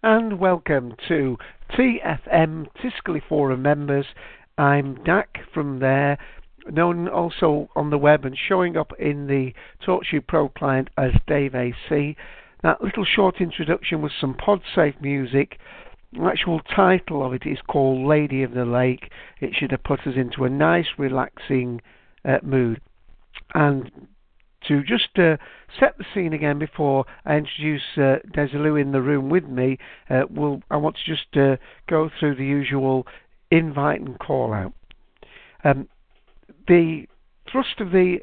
And welcome to TFM, Tiscali Forum members. I'm Dak from there, known also on the web and showing up in the TalkShoe Pro client as Dave AC. That little short introduction was some PodSafe music. The actual title of it is called Lady of the Lake. It should have put us into a nice, relaxing mood. And to just set the scene again before I introduce Desilu in the room with me, I want to just go through the usual invite and call out. The thrust of the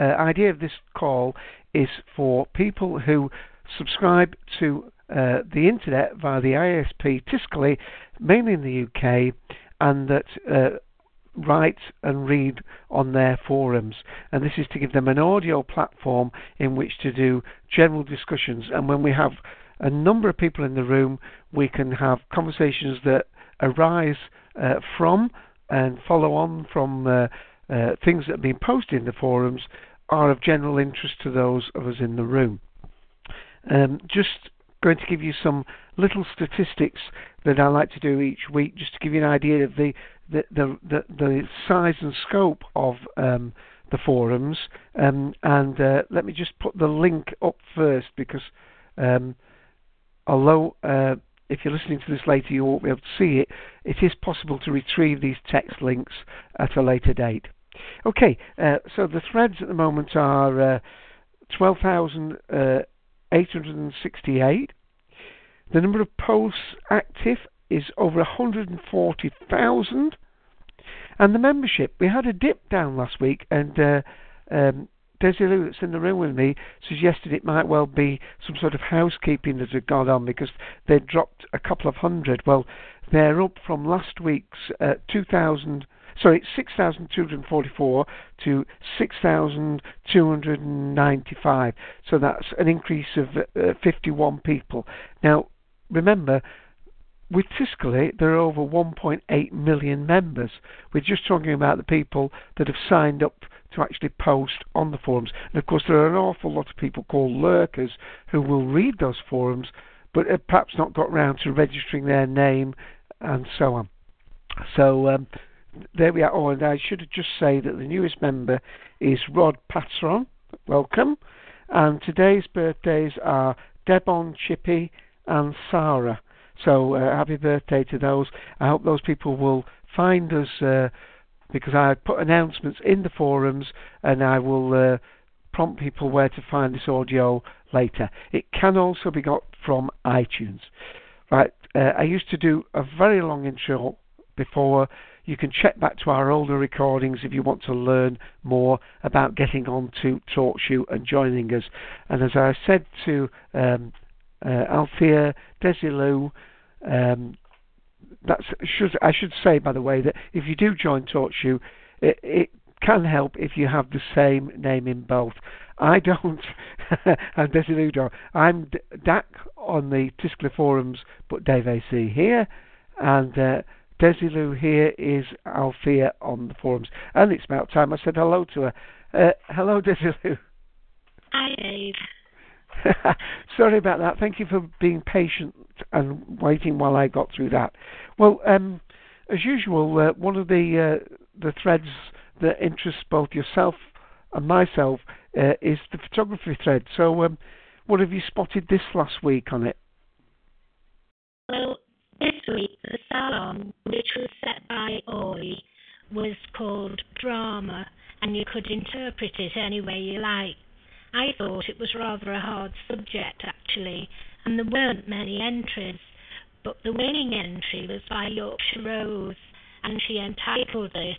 idea of this call is for people who subscribe to the internet via the ISP Tiscali, mainly in the UK, and that write and read on their forums, and this is to give them an audio platform in which to do general discussions. And when we have a number of people in the room, we can have conversations that arise from and follow on from things that have been posted in the forums are of general interest to those of us in the room. Just going to give you some little statistics that I like to do each week, just to give you an idea of the size and scope of the forums, and let me just put the link up first, because although if you're listening to this later you won't be able to see it, it is possible to retrieve these text links at a later date. Okay, so the threads at the moment are 12,868. The number of posts active is over 140,000, and the membership, we had a dip down last week, and Desilu that's in the room with me suggested it might well be some sort of housekeeping that had gone on, because they dropped a couple of hundred. Well, they're up from last week's 6,244 to 6,295, so that's an increase of 51 people. Now remember, with Tiscali, there are over 1.8 million members. We're just talking about the people that have signed up to actually post on the forums. And of course, there are an awful lot of people called lurkers who will read those forums, but have perhaps not got round to registering their name and so on. So there we are. Oh, and I should just say that the newest member is Rod Patron. Welcome. And today's birthdays are Debon, Chippy and Sarah. So happy birthday to those. I hope those people will find us, because I put announcements in the forums, and I will prompt people where to find this audio later. It can also be got from iTunes. Right, I used to do a very long intro before. You can check back to our older recordings if you want to learn more about getting on to TalkShoe and joining us. And as I said to Althea, Desilu, I should say, by the way, that if you do join TalkShoe, it can help if you have the same name in both. I don't, and Desilu don't. I'm Dak on the Tiscali forums, but Dave AC here, and Desilu here is Althea on the forums. And it's about time I said hello to her. Hello, Desilu. Hi, Dave. Sorry about that. Thank you for being patient and waiting while I got through that. Well, as usual, one of the threads that interests both yourself and myself is the photography thread. So what have you spotted this last week on it? Well, this week the salon, which was set by Oi, was called Drama, and you could interpret it any way you like. I thought it was rather a hard subject, actually, and there weren't many entries, but the winning entry was by Yorkshire Rose, and she entitled it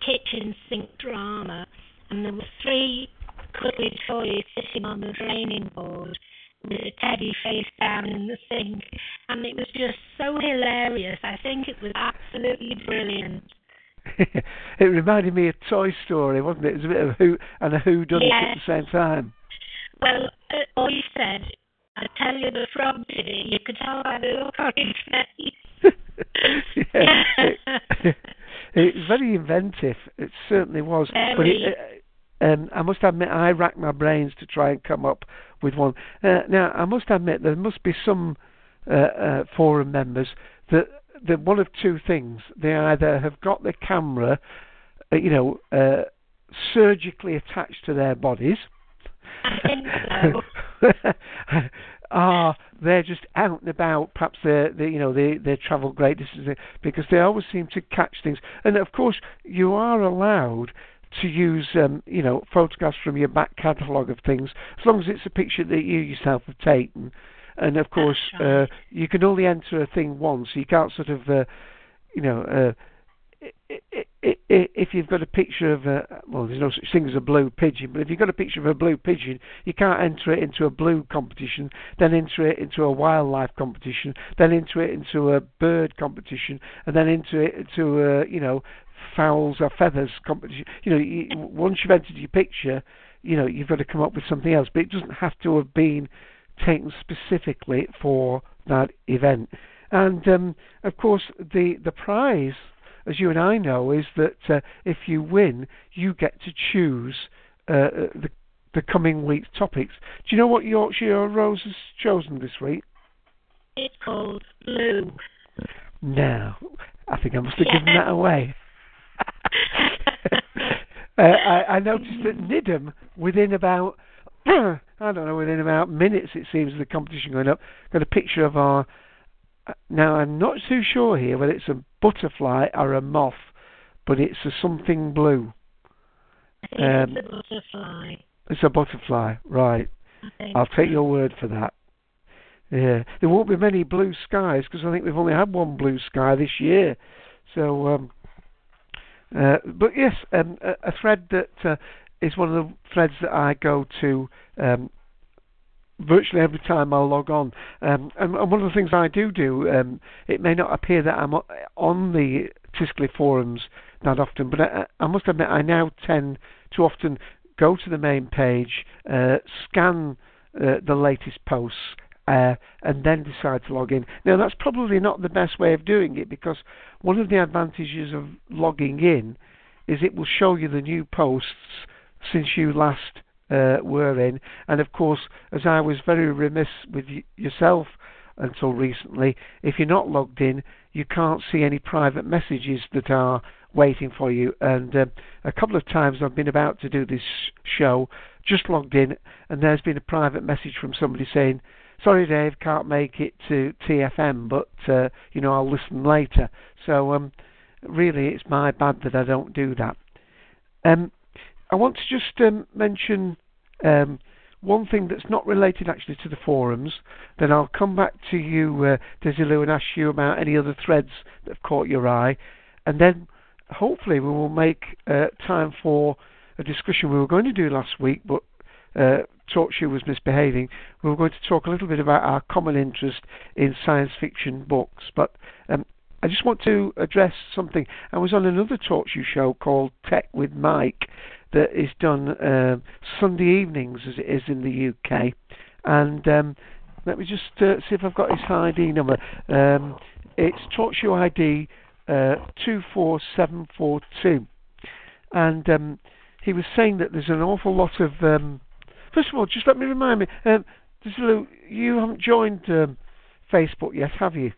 Kitchen Sink Drama, and there were three cuddly toys sitting on the draining board with a teddy face down in the sink, and it was just so hilarious. I think it was absolutely brilliant. It reminded me of Toy Story, wasn't it? It was a bit of who and a whodunit at the same time. Well, all you said, I tell you, the frog did it. You could tell by the look on his face. It was very inventive. It certainly was. I must admit, I racked my brains to try and come up with one. Now, I must admit, there must be some forum members that. The one of two things: they either have got the camera, surgically attached to their bodies, I think so. They're just out and about. Perhaps they travel great distances, because they always seem to catch things. And of course, you are allowed to use photographs from your back catalogue of things, as long as it's a picture that you yourself have taken. And of course, you can only enter a thing once. You can't sort of, if you've got a picture of there's no such thing as a blue pigeon, but if you've got a picture of a blue pigeon, you can't enter it into a blue competition, then enter it into a wildlife competition, then enter it into a bird competition, and then enter it into a, fowls or feathers competition. Once you've entered your picture, you've got to come up with something else. But it doesn't have to have been taken specifically for that event. And of course, the prize, as you and I know, is that if you win, you get to choose the coming week's topics. Do you know what Yorkshire Rose has chosen this week? It's called Blue. Now, I think I must have given that away. I noticed that Nidham, within about minutes, it seems, of the competition going up, got a picture of our... Now, I'm not too sure here whether it's a butterfly or a moth, but it's a something blue. I think it's a butterfly. It's a butterfly, right. I'll take your word for that. Yeah. There won't be many blue skies, because I think we've only had one blue sky this year. So, but yes, a thread that... It's one of the threads that I go to virtually every time I log on. And one of the things I do, it may not appear that I'm on the Tiscali forums that often, but I must admit I now tend to often go to the main page, scan the latest posts, and then decide to log in. Now, that's probably not the best way of doing it, because one of the advantages of logging in is it will show you the new posts since you last were in. And of course, as I was very remiss with yourself until recently, if you're not logged in, you can't see any private messages that are waiting for you. And a couple of times I've been about to do this show, just logged in, and there's been a private message from somebody saying, "Sorry, Dave, can't make it to TFM, but I'll listen later." So really, it's my bad that I don't do that. I want to just mention one thing that's not related actually to the forums. Then I'll come back to you, Desi Lou, and ask you about any other threads that have caught your eye. And then hopefully we will make time for a discussion we were going to do last week, but TalkShoe was misbehaving. We were going to talk a little bit about our common interest in science fiction books. But I just want to address something. I was on another TalkShoe show called Tech with Mike, that is done Sunday evenings, as it is in the UK. And let me just see if I've got his ID number. It's TalkShoe ID 24742. And he was saying that there's an awful lot of... first of all, just let me remind me, Lou, you haven't joined Facebook yet, have you?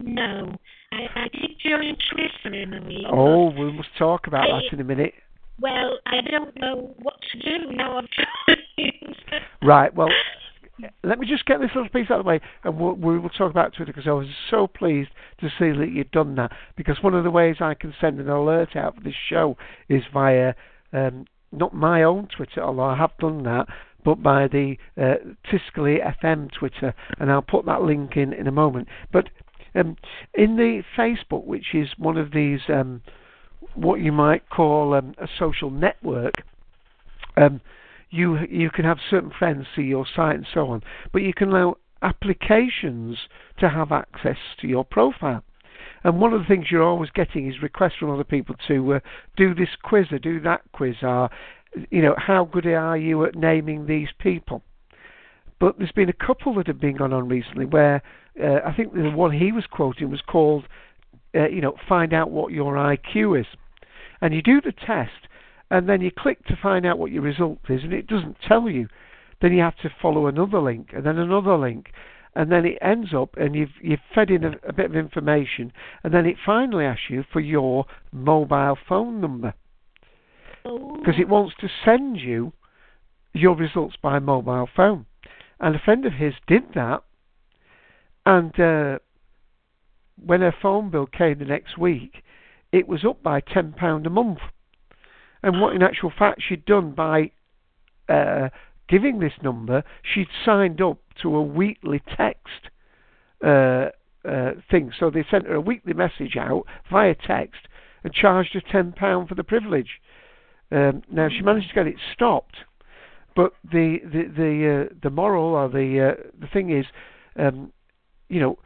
No. I did join Twitter in the week. Oh, we must talk about that in a minute. well, I don't know what to do now I've tried. Right, well, let me just get this little piece out of the way, and we will talk about Twitter, because I was so pleased to see that you'd done that, because one of the ways I can send an alert out for this show is via, not my own Twitter, although I have done that, but by the Tiscali FM Twitter, and I'll put that link in a moment. But in the Facebook, which is one of these, what you might call a social network, you can have certain friends see your site and so on, but you can allow applications to have access to your profile. And one of the things you're always getting is requests from other people to do this quiz or do that quiz, or, you know, how good are you at naming these people? But there's been a couple that have been going on recently where I think the one he was quoting was called, you know, find out what your IQ is. And you do the test, and then you click to find out what your result is, and it doesn't tell you. Then you have to follow another link, and then another link. And then it ends up, and you've fed in a bit of information, and then it finally asks you for your mobile phone number. Because it wants to send you your results by mobile phone. And a friend of his did that, and when her phone bill came the next week, it was up by £10 a month. And what in actual fact she'd done by giving this number, she'd signed up to a weekly text thing. So they sent her a weekly message out via text and charged her £10 for the privilege. Now, she managed to get it stopped, but the moral or the thing is, you know,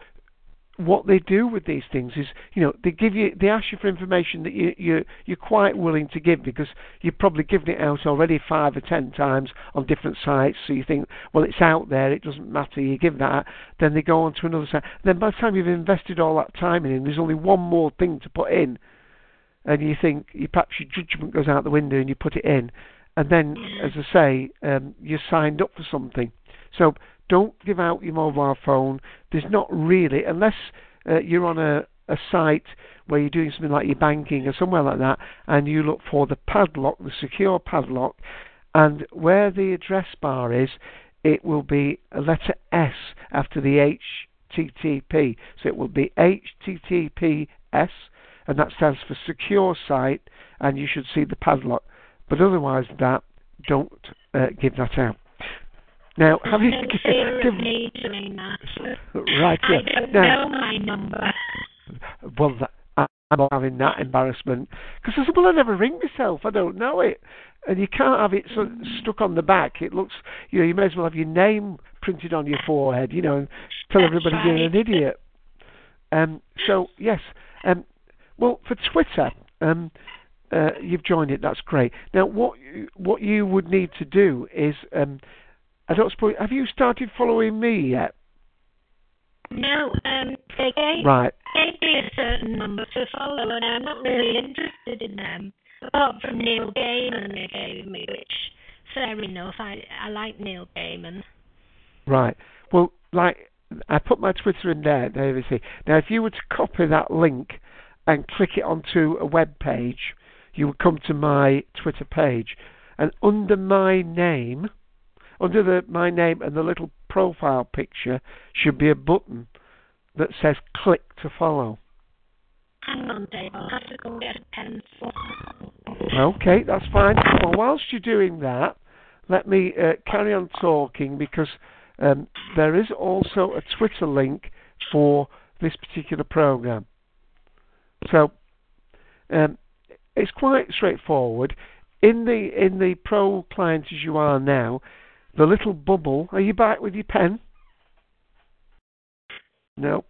what they do with these things is, you know, they ask you for information that you're quite willing to give, because you've probably given it out already 5 or 10 times on different sites, so you think, well, it's out there, it doesn't matter, you give that, then they go on to another site. Then by the time you've invested all that time in, there's only one more thing to put in, and you think, perhaps your judgment goes out the window and you put it in, and then, as I say, you're signed up for something. So don't give out your mobile phone. There's not really, unless you're on a site where you're doing something like your banking or somewhere like that, and you look for the padlock, the secure padlock, and where the address bar is, it will be a letter S after the HTTP. So it will be HTTPS, and that stands for secure site, and you should see the padlock. But otherwise than that, don't give that out. Now, have you given me doing that? Right, yeah. I don't know my number. Well, I'm not having that embarrassment, because I said, well, I never ring myself. I don't know it, and you can't have it sort of stuck on the back. It looks, you know, you may as well have your name printed on your forehead, you know, and tell everybody right. You're an idiot. So yes, well, for Twitter, you've joined it. That's great. Now, what you would need to do is, I don't suppose, have you started following me yet? No, they gave me a certain number to follow, and I'm not really interested in them, apart from Neil Gaiman they gave me, which, fair enough, I like Neil Gaiman. Right. Well, like, I put my Twitter in there, David. Now, if you were to copy that link and click it onto a web page, you would come to my Twitter page, and under my name... Under my name and the little profile picture should be a button that says click to follow. Hang on, Dave. I'll have to go get a pencil. Okay, that's fine. Well, whilst you're doing that, let me carry on talking, because there is also a Twitter link for this particular program. So it's quite straightforward. In the pro client as you are now, the little bubble. Are you back with your pen? No.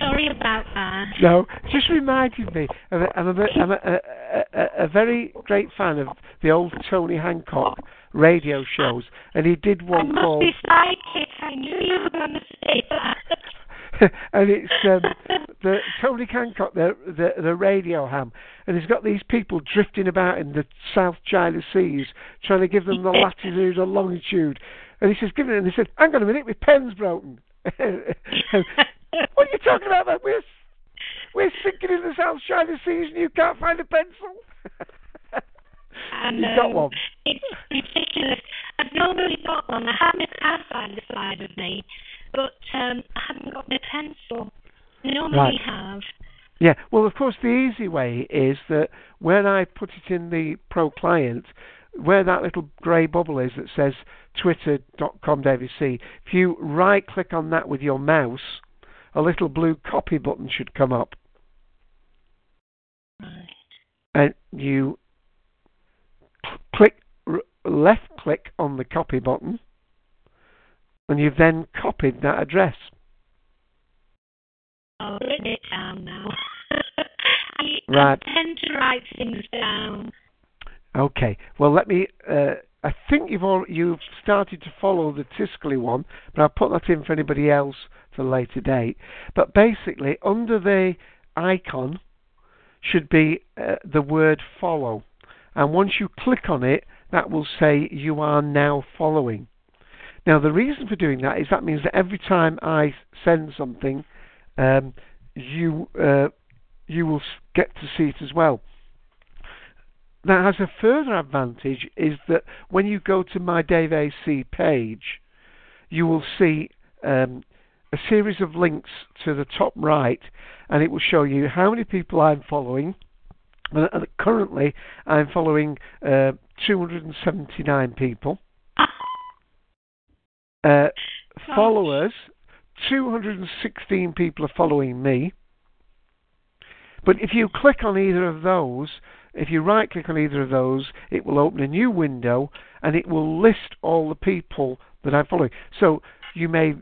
Sorry about that. No, just reminded me. I'm a very great fan of the old Tony Hancock radio shows, and he did one called... I must be psychic. I knew you were going to say that. And it's the Tony Hancock, the radio ham, and he's got these people drifting about in the South China Seas, trying to give them the latitude and longitude. And he says, "Give it," and they said, "Hang on a minute, my pen's broken." What are you talking about, man? We're sinking in the South China Seas and you can't find a pencil. And, you got one. It's ridiculous. I've normally got one. I have my pad by the side of me, but I haven't got my pencil. I normally have. Yeah, well, of course, the easy way is that when I put it in the pro client, where that little grey bubble is that says twitter.com/DavidC, if you right-click on that with your mouse, a little blue copy button should come up. Right. And you click, left-click on the copy button, and you've then copied that address. I'll written it down now. I tend to write things down. Okay. Well, let me... I think you've started to follow the Tiscali one, but I'll put that in for anybody else for a later date. But basically, under the icon should be the word follow. And once you click on it, that will say you are now following. Now, the reason for doing that is that means that every time I send something... you will get to see it as well. That has a further advantage is that when you go to my Dave AC page, you will see a series of links to the top right, and it will show you how many people I'm following. And currently, I'm following 279 people. Followers. 216 people are following me. But if you click on either of those, if you right click on either of those, it will open a new window and it will list all the people that I'm following. So you may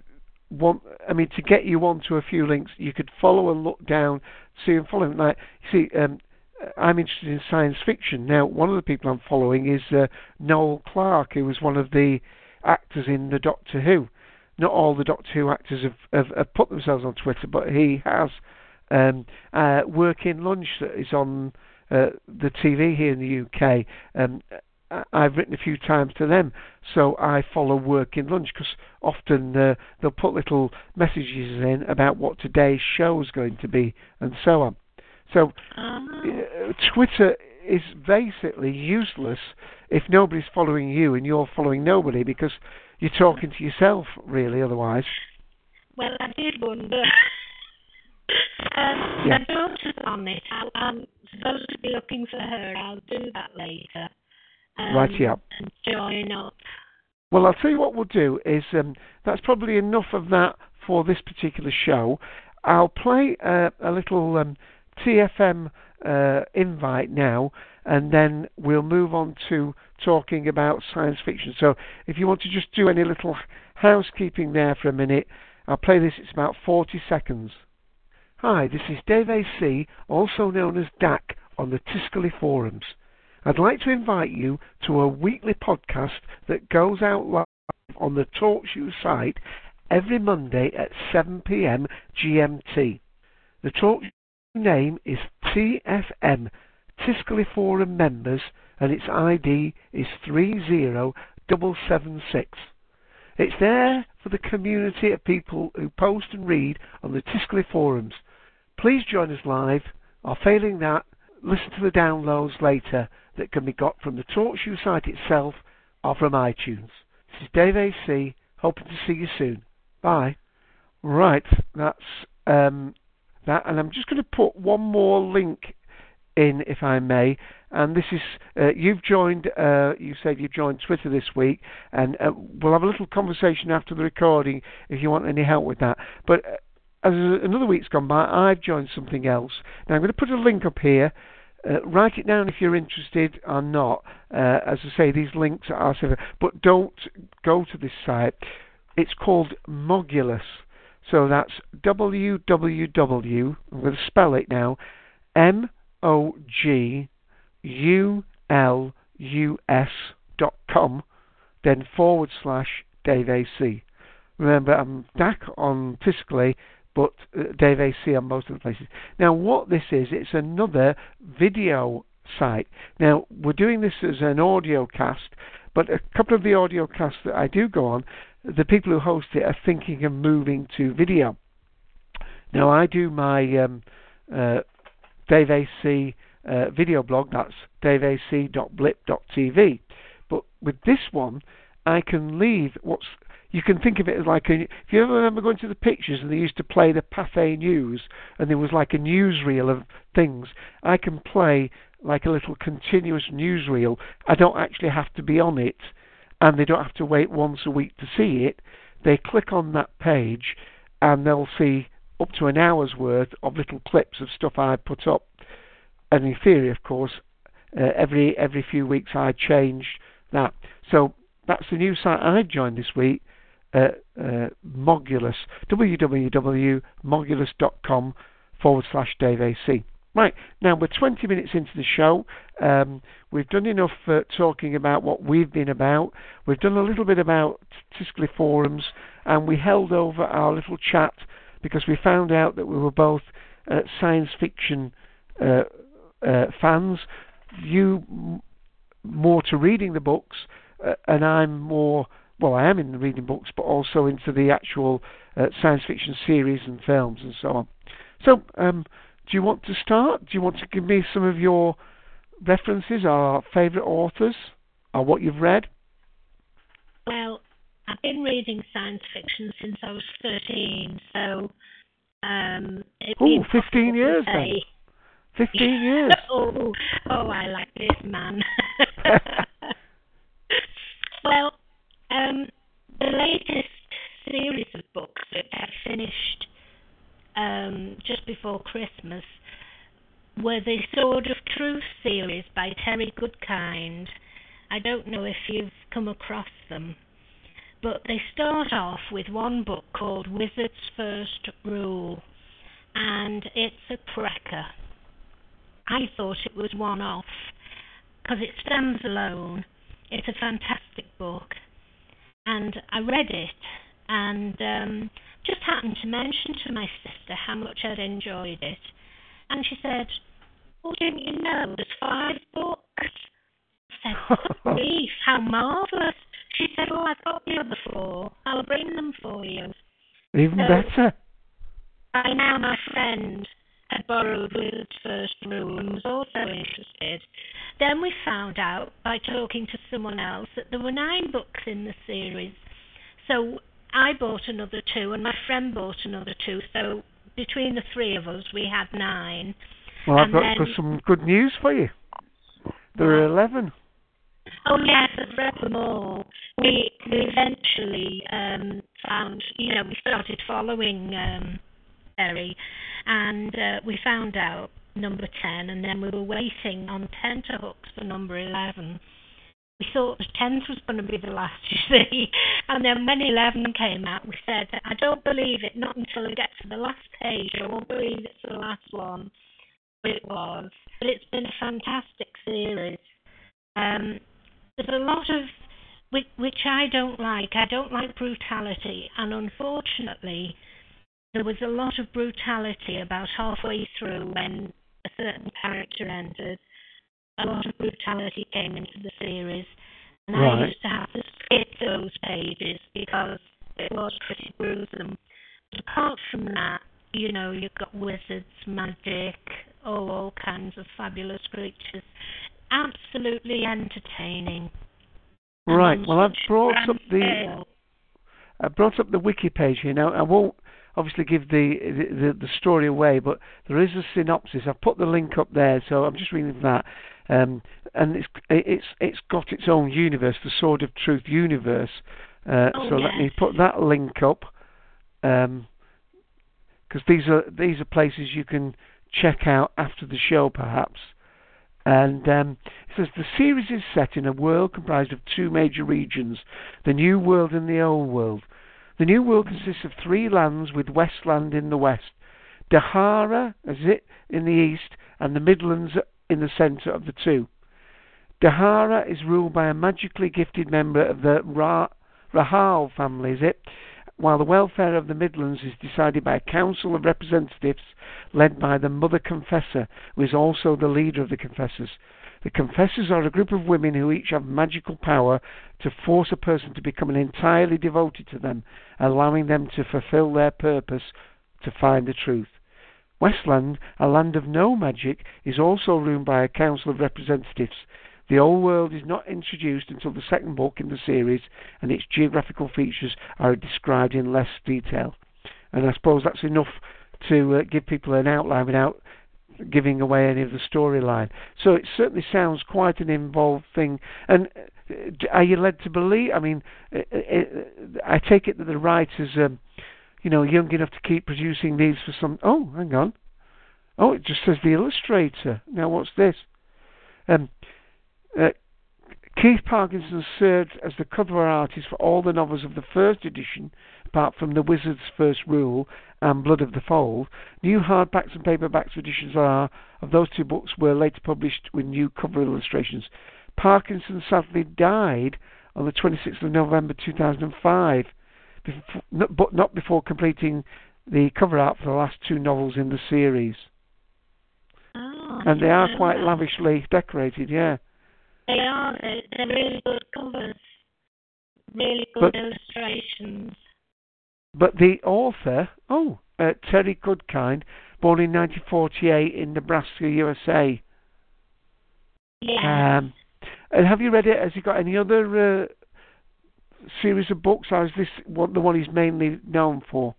want, to get you onto a few links, you could follow and look down, see and follow. Like, you see, I'm interested in science fiction. Now, one of the people I'm following is Noel Clarke, who was one of the actors in the Doctor Who. Not all the Doctor Who actors have put themselves on Twitter, but he has. Work in Lunch that is on the TV here in the UK. I've written a few times to them, so I follow Work in Lunch because often they'll put little messages in about what today's show is going to be and so on. So Twitter is basically useless if nobody's following you and you're following nobody, because you're talking to yourself, really, otherwise. Well, I did wonder. My daughter's on it. I'm supposed to be looking for her. I'll do that later. Right, yeah. And join up. Well, I'll tell you what we'll do is, that's probably enough of that for this particular show. I'll play a little TFM invite now, and then we'll move on to talking about science fiction. So if you want to just do any little housekeeping there for a minute, I'll play this. It's about 40 seconds. Hi, this is Dave AC, also known as DAC, on the Tiscali forums. I'd like to invite you to a weekly podcast that goes out live on the TalkShoe site every Monday at 7 p.m. GMT. The TalkShoe name is TFM, Tiscali Forum Members, and its ID is 30776. It's there for the community of people who post and read on the Tiscali forums. Please join us live, or failing that, listen to the downloads later that can be got from the TalkShoe site itself or from iTunes. This is Dave AC, hoping to see you soon. Bye. Right, that's that, and I'm just going to put one more link in, if I may, and this is you said you've joined Twitter this week, and we'll have a little conversation after the recording if you want any help with that, but as another week's gone by, I've joined something else. Now I'm going to put a link up here. Write it down if you're interested or not. As I say, these links are separate, but don't go to this site. It's called Mogulus, so that's www, I'm going to spell it now, mogulus.com, then /Dave AC. Remember, I'm DAC on Tiscali, but Dave AC on most of the places. Now, what this is, it's another video site. Now, we're doing this as an audio cast, but a couple of the audio casts that I do go on, the people who host it are thinking of moving to video. Now, I do my Dave AC video blog. That's daveac.blip.tv. But with this one, I can leave what's... You can think of it as like a... If you ever remember going to the pictures and they used to play the Pathé News, and there was like a newsreel of things, I can play like a little continuous newsreel. I don't actually have to be on it, and they don't have to wait once a week to see it. They click on that page, and they'll see up to an hour's worth of little clips of stuff I put up. And in theory, of course, every few weeks I changed that. So that's the new site I joined this week, Mogulus, www.mogulus.com/DaveAC. Right, now we're 20 minutes into the show. We've done enough talking about what we've been about. We've done a little bit about Tiscali forums, and we held over our little chat because we found out that we were both science fiction fans. You more to reading the books, and I'm more... Well, I am in the reading books, but also into the actual science fiction series and films and so on. So, do you want to start? Do you want to give me some of your references, or favourite authors, or what you've read? Well, I've been reading science fiction since I was 13, so... 15 years then. 15 years. Oh, I like this man. Well, the latest series of books that I finished just before Christmas were the Sword of Truth series by Terry Goodkind. I don't know if you've come across them, but they start off with one book called Wizard's First Rule, and it's a cracker. I thought it was one-off, because it stands alone. It's a fantastic book. And I read it, and just happened to mention to my sister how much I'd enjoyed it. And she said, "Well, didn't you know there's 5 books?" I said, "Good grief, how marvellous." She said, "Well, I've got the other 4. I'll bring them for you." Even better. By now my friend had borrowed Wizard's First Rule and was also interested. Then we found out by talking to someone else that there were 9 books in the series. So I bought another 2 and my friend bought another 2. So between the 3 of us, we had 9. Well, I've got some good news for you. There are 11. Oh, yes, I've read them all. We eventually found, we started following Terry, and we found out number 10, and then we were waiting on tenterhooks for number 11. We thought the 10th was going to be the last, you see. And then when 11 came out, we said, "I don't believe it, not until I get to the last page. I won't believe it's the last one." But it was. But it's been a fantastic series. There's a lot of, which I don't like. I don't like brutality, and unfortunately, there was a lot of brutality about halfway through when a certain character entered. A lot of brutality came into the series, and I used to have to skip those pages because it was pretty gruesome. But apart from that, you've got wizards, magic, all kinds of fabulous creatures. Absolutely entertaining. Right. Well, I brought up the wiki page here. Now, I won't obviously give the story away, but there is a synopsis. I've put the link up there, so I'm just reading that. And it's got its own universe, the Sword of Truth universe. Let me put that link up, because these are places you can check out after the show, perhaps. And it says, the series is set in a world comprised of 2 major regions, the New World and the Old World. The New World consists of 3 lands, with Westland in the west, D'Hara in the east, and the Midlands in the centre of the 2. D'Hara is ruled by a magically gifted member of the Rahal family, while the welfare of the Midlands is decided by a council of representatives led by the Mother Confessor, who is also the leader of the Confessors. The Confessors are a group of women who each have magical power to force a person to become entirely devoted to them, allowing them to fulfill their purpose to find the truth. Westland, a land of no magic, is also ruled by a council of representatives. The old world is not introduced until the second book in the series, and its geographical features are described in less detail. And I suppose that's enough to give people an outline without giving away any of the storyline. So it certainly sounds quite an involved thing. And are you led to believe? I mean, I take it that the writers, young enough to keep producing these for some... Oh, hang on. Oh, it just says the illustrator. Now, what's this? Keith Parkinson served as the cover artist for all the novels of the first edition, apart from The Wizard's First Rule and Blood of the Fold. New hardbacks and paperbacks editions of those two books were later published with new cover illustrations. Parkinson sadly died on the 26th of November 2005, but not before completing the cover art for the last two novels in the series. Oh, and they are quite lavishly decorated, yeah. They are. They're really good covers. Really good illustrations. But the author, Terry Goodkind, born in 1948 in Nebraska, USA. Yeah. And have you read it? Has he got any other series of books, or is this the one he's mainly known for?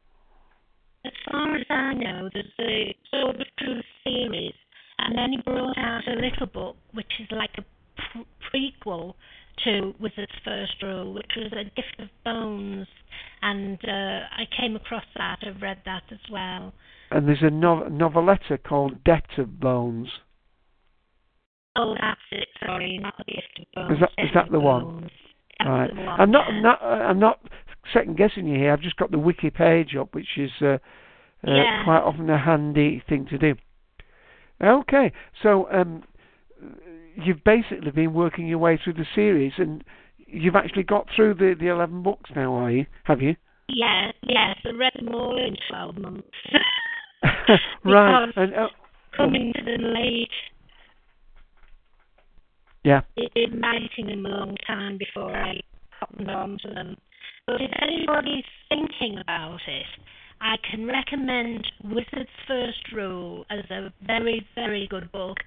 As far as I know, there's the Sword of Truth series, and then he brought out a little book, which is like a prequel to Wizard's First Rule, which was a Debt of Bones, and I came across that. I've read that as well. And there's a noveletta called Debt of Bones. Oh, that's it. Sorry, not the Debt of Bones. Is that the one? That's right. The one. I'm not second guessing you here. I've just got the wiki page up, which is quite often a handy thing to do. Okay, so you've basically been working your way through the series, and you've actually got through the 11 books now, are you? Have you? Yes, I read them all in 12 months. Right. And, coming to them late. Yeah. It did writing them a long time before I cottoned on to them. But if anybody's thinking about it, I can recommend Wizard's First Rule as a very, very good book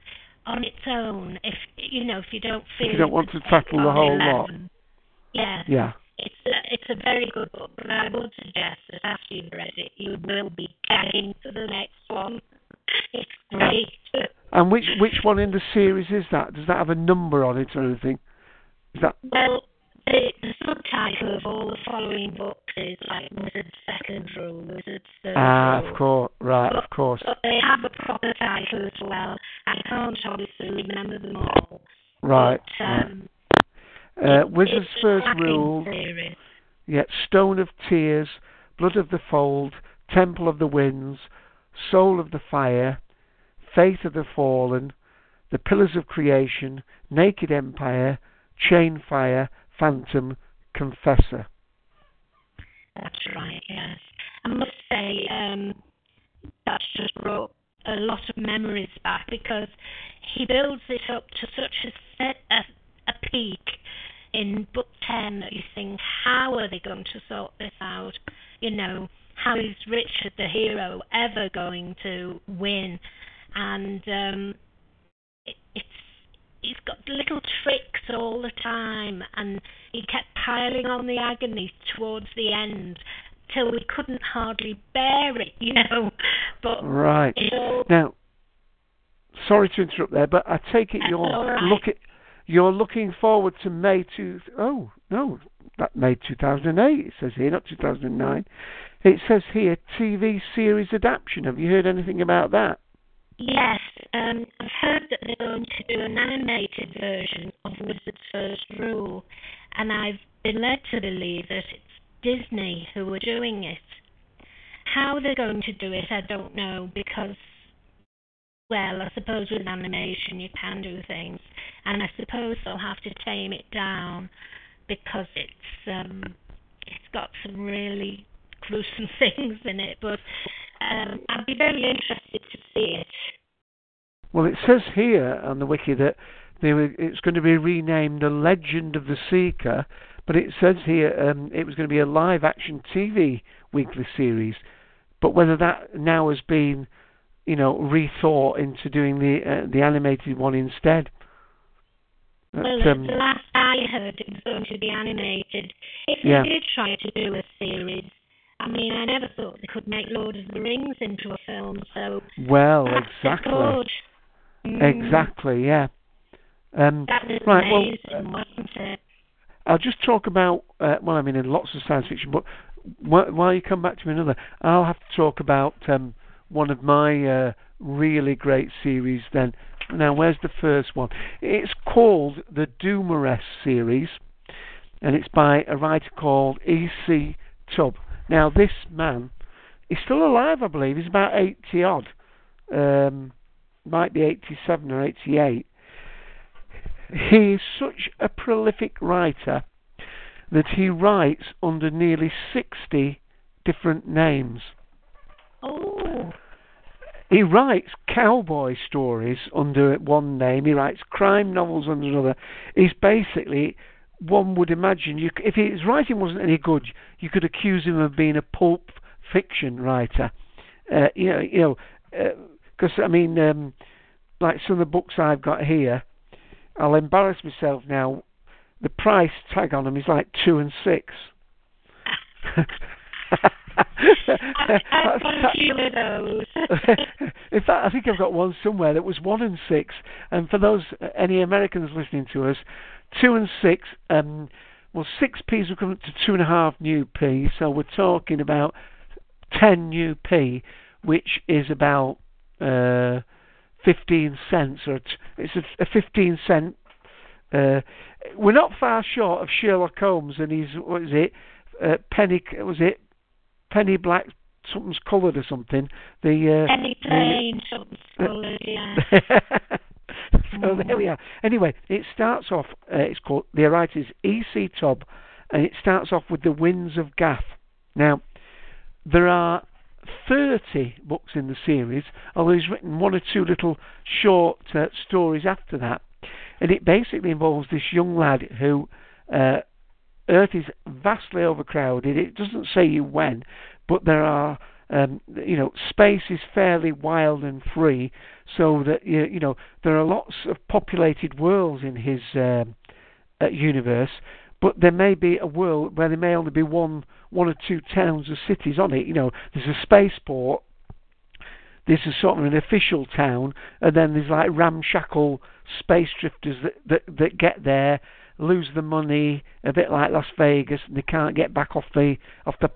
on its own, if you don't feel... If you don't want to tackle the whole lot. Yeah. Yeah. It's a very good book, but I would suggest that after you've read it, you will be gagging for the next one. It's great. Yeah. And which one in the series is that? Does that have a number on it or anything? Is that... Well, the subtitle of all the following books is like Wizard's Second Rule, Wizard's Third Rule. Ah, of course, right, of course. But they have a proper title as well. I can't obviously remember them all. Right. But, right. Wizard's First Rule. Yeah, Stone of Tears, Blood of the Fold, Temple of the Winds, Soul of the Fire, Faith of the Fallen, The Pillars of Creation, Naked Empire, Chainfire, Phantom, Confessor. That's right, yes. I must say that's just brought a lot of memories back, because he builds it up to such a peak in book 10 that you think, how are they going to sort this out? How is Richard the hero ever going to win? And he's got little tricks all the time, and he kept piling on the agony towards the end till we couldn't hardly bear it, But right. Now, sorry to interrupt there, but I take it you're looking forward to May 2... Oh, no, that May 2008, it says here, not 2009. It says here, TV series adaptation. Have you heard anything about that? Yes, I've heard that they're going to do an animated version of Wizard's First Rule, and I've been led to believe that it's Disney who are doing it. How they're going to do it, I don't know, because, well, I suppose with animation you can do things, and I suppose they'll have to tame it down, because it's got some really gruesome things in it, but... I'd be very interested to see it. Well, it says here on the wiki that it's going to be renamed The Legend of the Seeker, but it says here it was going to be a live-action TV weekly series But whether that now has been, you know, rethought into doing the animated one instead. The last I heard it was going to be animated. If they did try to do a series, I mean, I never thought they could make Lord of the Rings into a film, so... Well, exactly. Exactly, yeah. That was amazing, wasn't it? I'll just talk about, in lots of science fiction, but while you come back to another, I'll have to talk about one of my really great series then. Now, where's the first one? It's called the Doomeress series, and it's by a writer called E.C. Tubb. Now, this man is still alive, I believe. He's about 80-odd. Might be 87 or 88. He is such a prolific writer that he writes under nearly 60 different names. Oh. He writes cowboy stories under one name. He writes crime novels under another. He's basically, one would imagine, if his writing wasn't any good, you could accuse him of being a pulp fiction writer. Like some of the books I've got here, I'll embarrass myself now. The price tag on them is like 2 and 6. I've got a few of those. In fact, I think I've got one somewhere that was 1 and 6. And for those any Americans listening to us, 2 and 6. Well, 6p's will come up to 2.5 new p. So we're talking about 10 new p, which is about 15 cents, or it's a 15 cent. We're not far short of Sherlock Holmes and his Penny Black something's coloured or something. Penny Plain something's coloured, yeah. So there we are. Anyway, it starts off. It's called, the writer is E.C. Tubb, and it starts off with the Winds of Gath. Now, there are 30 books in the series, although he's written one or two little short stories after that, and it basically involves this young lad who Earth is vastly overcrowded. It doesn't say you when, but there are space is fairly wild and free, so that there are lots of populated worlds in his universe, but there may be a world where there may only be one or two towns or cities on it. There's a spaceport, this is sort of an official town, and then there's like ramshackle space drifters that get there, lose the money, a bit like Las Vegas, and they can't get back off the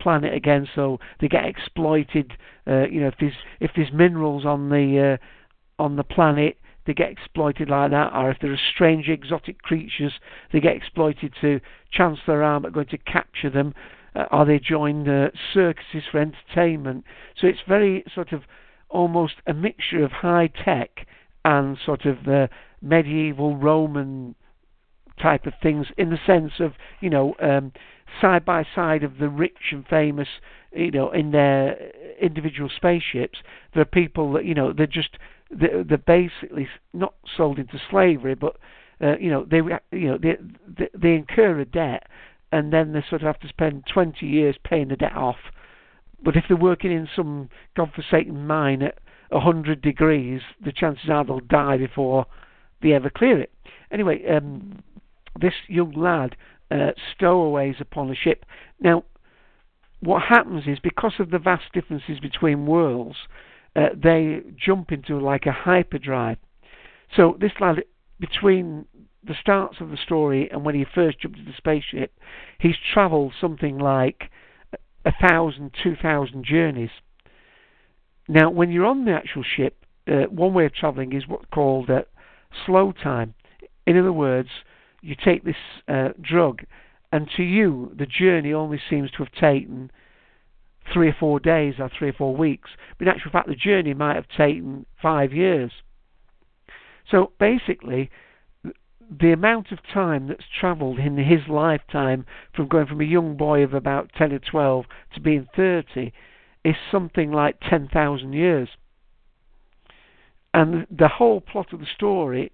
planet again, so they get exploited. If there's minerals on the planet, they get exploited like that, or if there are strange exotic creatures, they get exploited to chance their arm at going to capture them, or they join circuses for entertainment. So it's very sort of almost a mixture of high tech and sort of medieval Roman type of things, in the sense of side by side of the rich and famous, in their individual spaceships, there are people that they're basically not sold into slavery, but they incur a debt, and then they sort of have to spend 20 years paying the debt off. But if they're working in some godforsaken mine at 100 degrees, the chances are they'll die before they ever clear it. Anyway, this young lad stowaways upon a ship. Now, what happens is, because of the vast differences between worlds, they jump into like a hyperdrive. So this lad, between the starts of the story and when he first jumped into the spaceship, he's travelled something like 1,000, 2,000 journeys. Now, when you're on the actual ship, one way of travelling is what's called slow time. In other words, you take this drug, and to you, the journey only seems to have taken 3 or 4 days or 3 or 4 weeks. But in actual fact, the journey might have taken 5 years. So basically, the amount of time that's travelled in his lifetime, from going from a young boy of about 10 or 12 to being 30, is something like 10,000 years. And the whole plot of the story,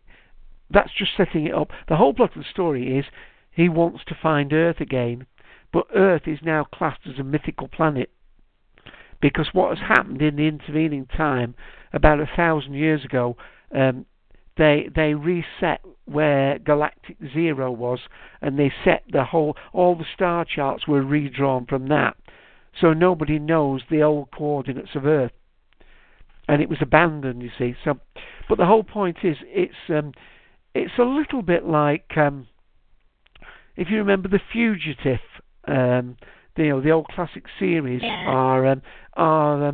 that's just setting it up. The whole plot of the story is he wants to find Earth again, but Earth is now classed as a mythical planet because what has happened in the intervening time, about 1,000 years ago, they reset where galactic zero was, and they set all the star charts were redrawn from that, so nobody knows the old coordinates of Earth, and it was abandoned, you see. So, but the whole point is, it's a little bit like if you remember The Fugitive, the old classic series, yeah. are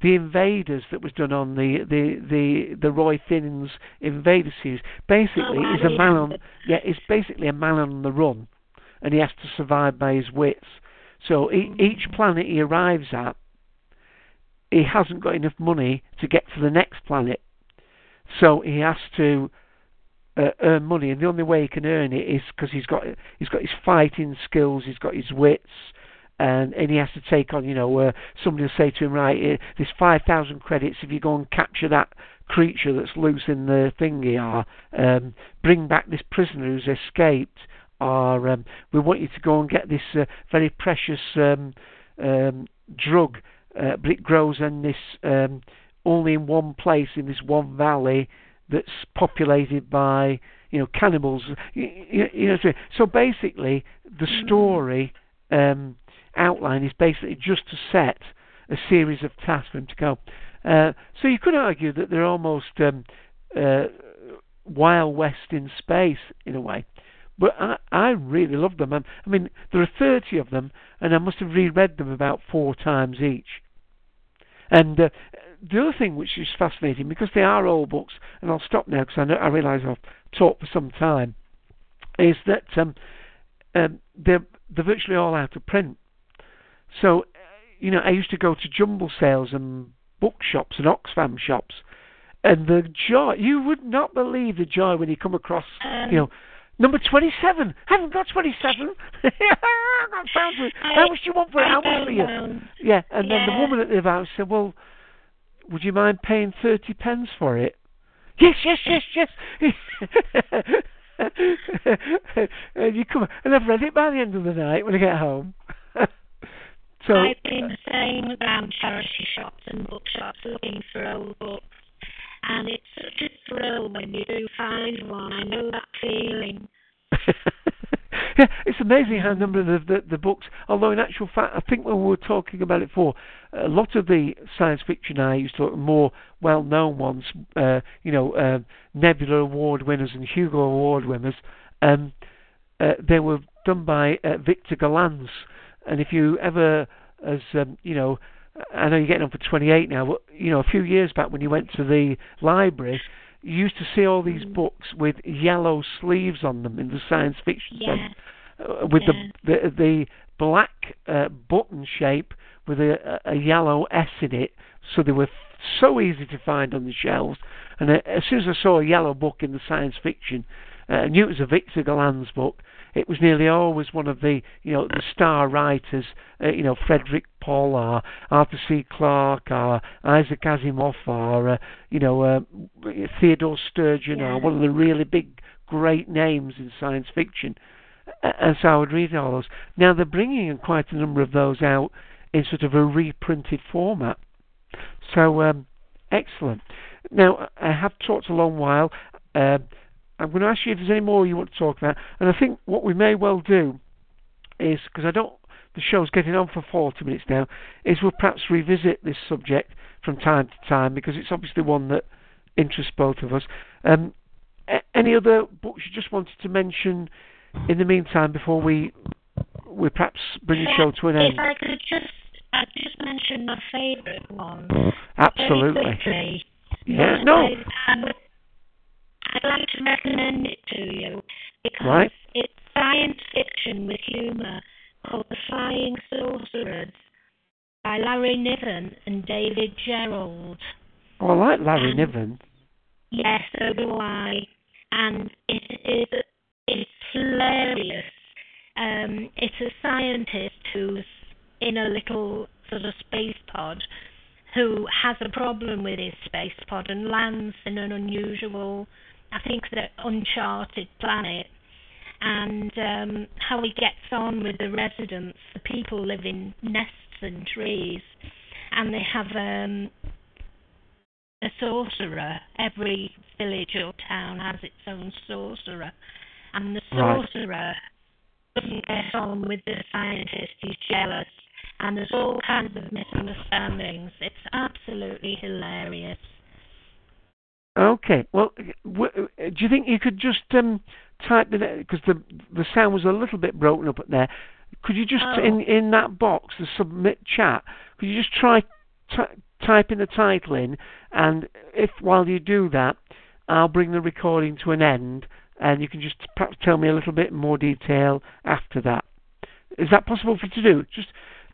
The Invaders that was done on the Roy Thinnes Invader series. Basically, is basically a man on the run, and he has to survive by his wits. So each planet he arrives at, he hasn't got enough money to get to the next planet, so he has to earn money, and the only way he can earn it is because he's got his fighting skills, he's got his wits. And he has to take on, somebody will say to him, right, there's 5,000 credits if you go and capture that creature that's loose in the thing here, bring back this prisoner who's escaped, or we want you to go and get this very precious drug, but it grows in this only in one place, in this one valley that's populated by, cannibals. So basically, the story... outline is basically just to set a series of tasks for him to go. So you could argue that they're almost Wild West in space in a way. But I really love them. I mean, there are 30 of them, and I must have reread them about 4 times each. And the other thing which is fascinating, because they are old books, and I'll stop now because I realise I've talked for some time, is that they're virtually all out of print. So, I used to go to jumble sales and bookshops and Oxfam shops, and the joy, you would not believe the joy when you come across, number 27. I haven't got 27. How much do you want for it? How much for you? Yeah, and then the woman at the house said, well, would you mind paying 30 pence for it? Yes. And you come, and I've read it by the end of the night when I get home. So, I've been the same around charity shops and bookshops looking for old books, and it's such a thrill when you do find one. I know that feeling. Yeah, it's amazing how number of the books, although in actual fact, I think when we were talking about it before, a lot of the science fiction I used to look at, more well-known ones, Nebula Award winners and Hugo Award winners, they were done by Victor Gollancz. And if you ever, as I know you're getting on for 28 now, but a few years back when you went to the library, you used to see all these books with yellow sleeves on them in the science fiction sense, with the black button shape with a yellow S in it, so they were so easy to find on the shelves. And as soon as I saw a yellow book in the science fiction, I knew it was a Victor Gollancz book. It was nearly always one of the, the star writers, Frederick Pohl, or Arthur C. Clarke, or Isaac Asimov, or, Theodore Sturgeon, or one of the really big, great names in science fiction. And so I would read all those. Now they're bringing in quite a number of those out in sort of a reprinted format. So, excellent. Now, I have talked a long while. I'm going to ask you if there's any more you want to talk about, and I think what we may well do is, because the show's getting on for 40 minutes now, is we'll perhaps revisit this subject from time to time, because it's obviously one that interests both of us. Any other books you just wanted to mention in the meantime before we perhaps bring the show to an end? If I could just mention my favourite one. Absolutely. Yeah. No. I'd like to recommend it to you because it's science fiction with humour, called The Flying Sorcerers by Larry Niven and David Gerald. Oh, I like Larry Niven. Yes, so do I. And it's hilarious. It's a scientist who's in a little sort of space pod who has a problem with his space pod and lands in an unusual... I think the uncharted planet, and how he gets on with the residents. The people live in nests and trees, and they have a sorcerer. Every village or town has its own sorcerer, and the sorcerer doesn't get on with the scientist. He's jealous, and there's all kinds of misunderstandings. It's absolutely hilarious. Okay, well, do you think you could just type in it, because the sound was a little bit broken up there. Could you just, in that box, the submit chat, could you just try typing the title in, and if while you do that, I'll bring the recording to an end, and you can just perhaps tell me a little bit more detail after that. Is that possible for you to do? Just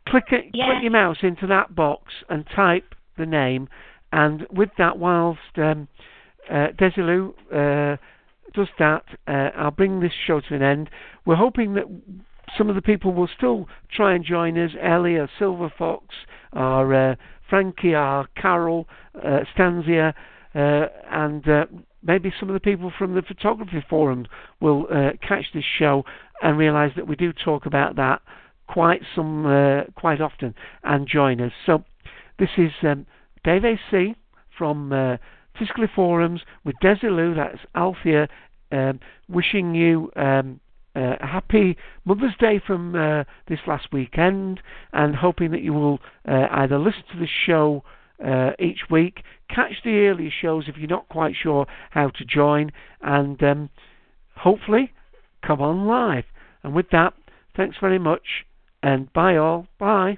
click your mouse into that box and type the name, and with that, whilst Desilu does that, I'll bring this show to an end. We're hoping that some of the people will still try and join us. Ellie, our Silver Fox, our Frankie, our Carol, Stanzia, and maybe some of the people from the photography forum will catch this show and realise that we do talk about that quite often and join us. So this is Dave AC from Tiscali Forums with Desilu, that's Althea, wishing you a happy Mother's Day from this last weekend, and hoping that you will either listen to the show each week, catch the earlier shows if you're not quite sure how to join, and hopefully come on live. And with that, thanks very much, and bye all. Bye.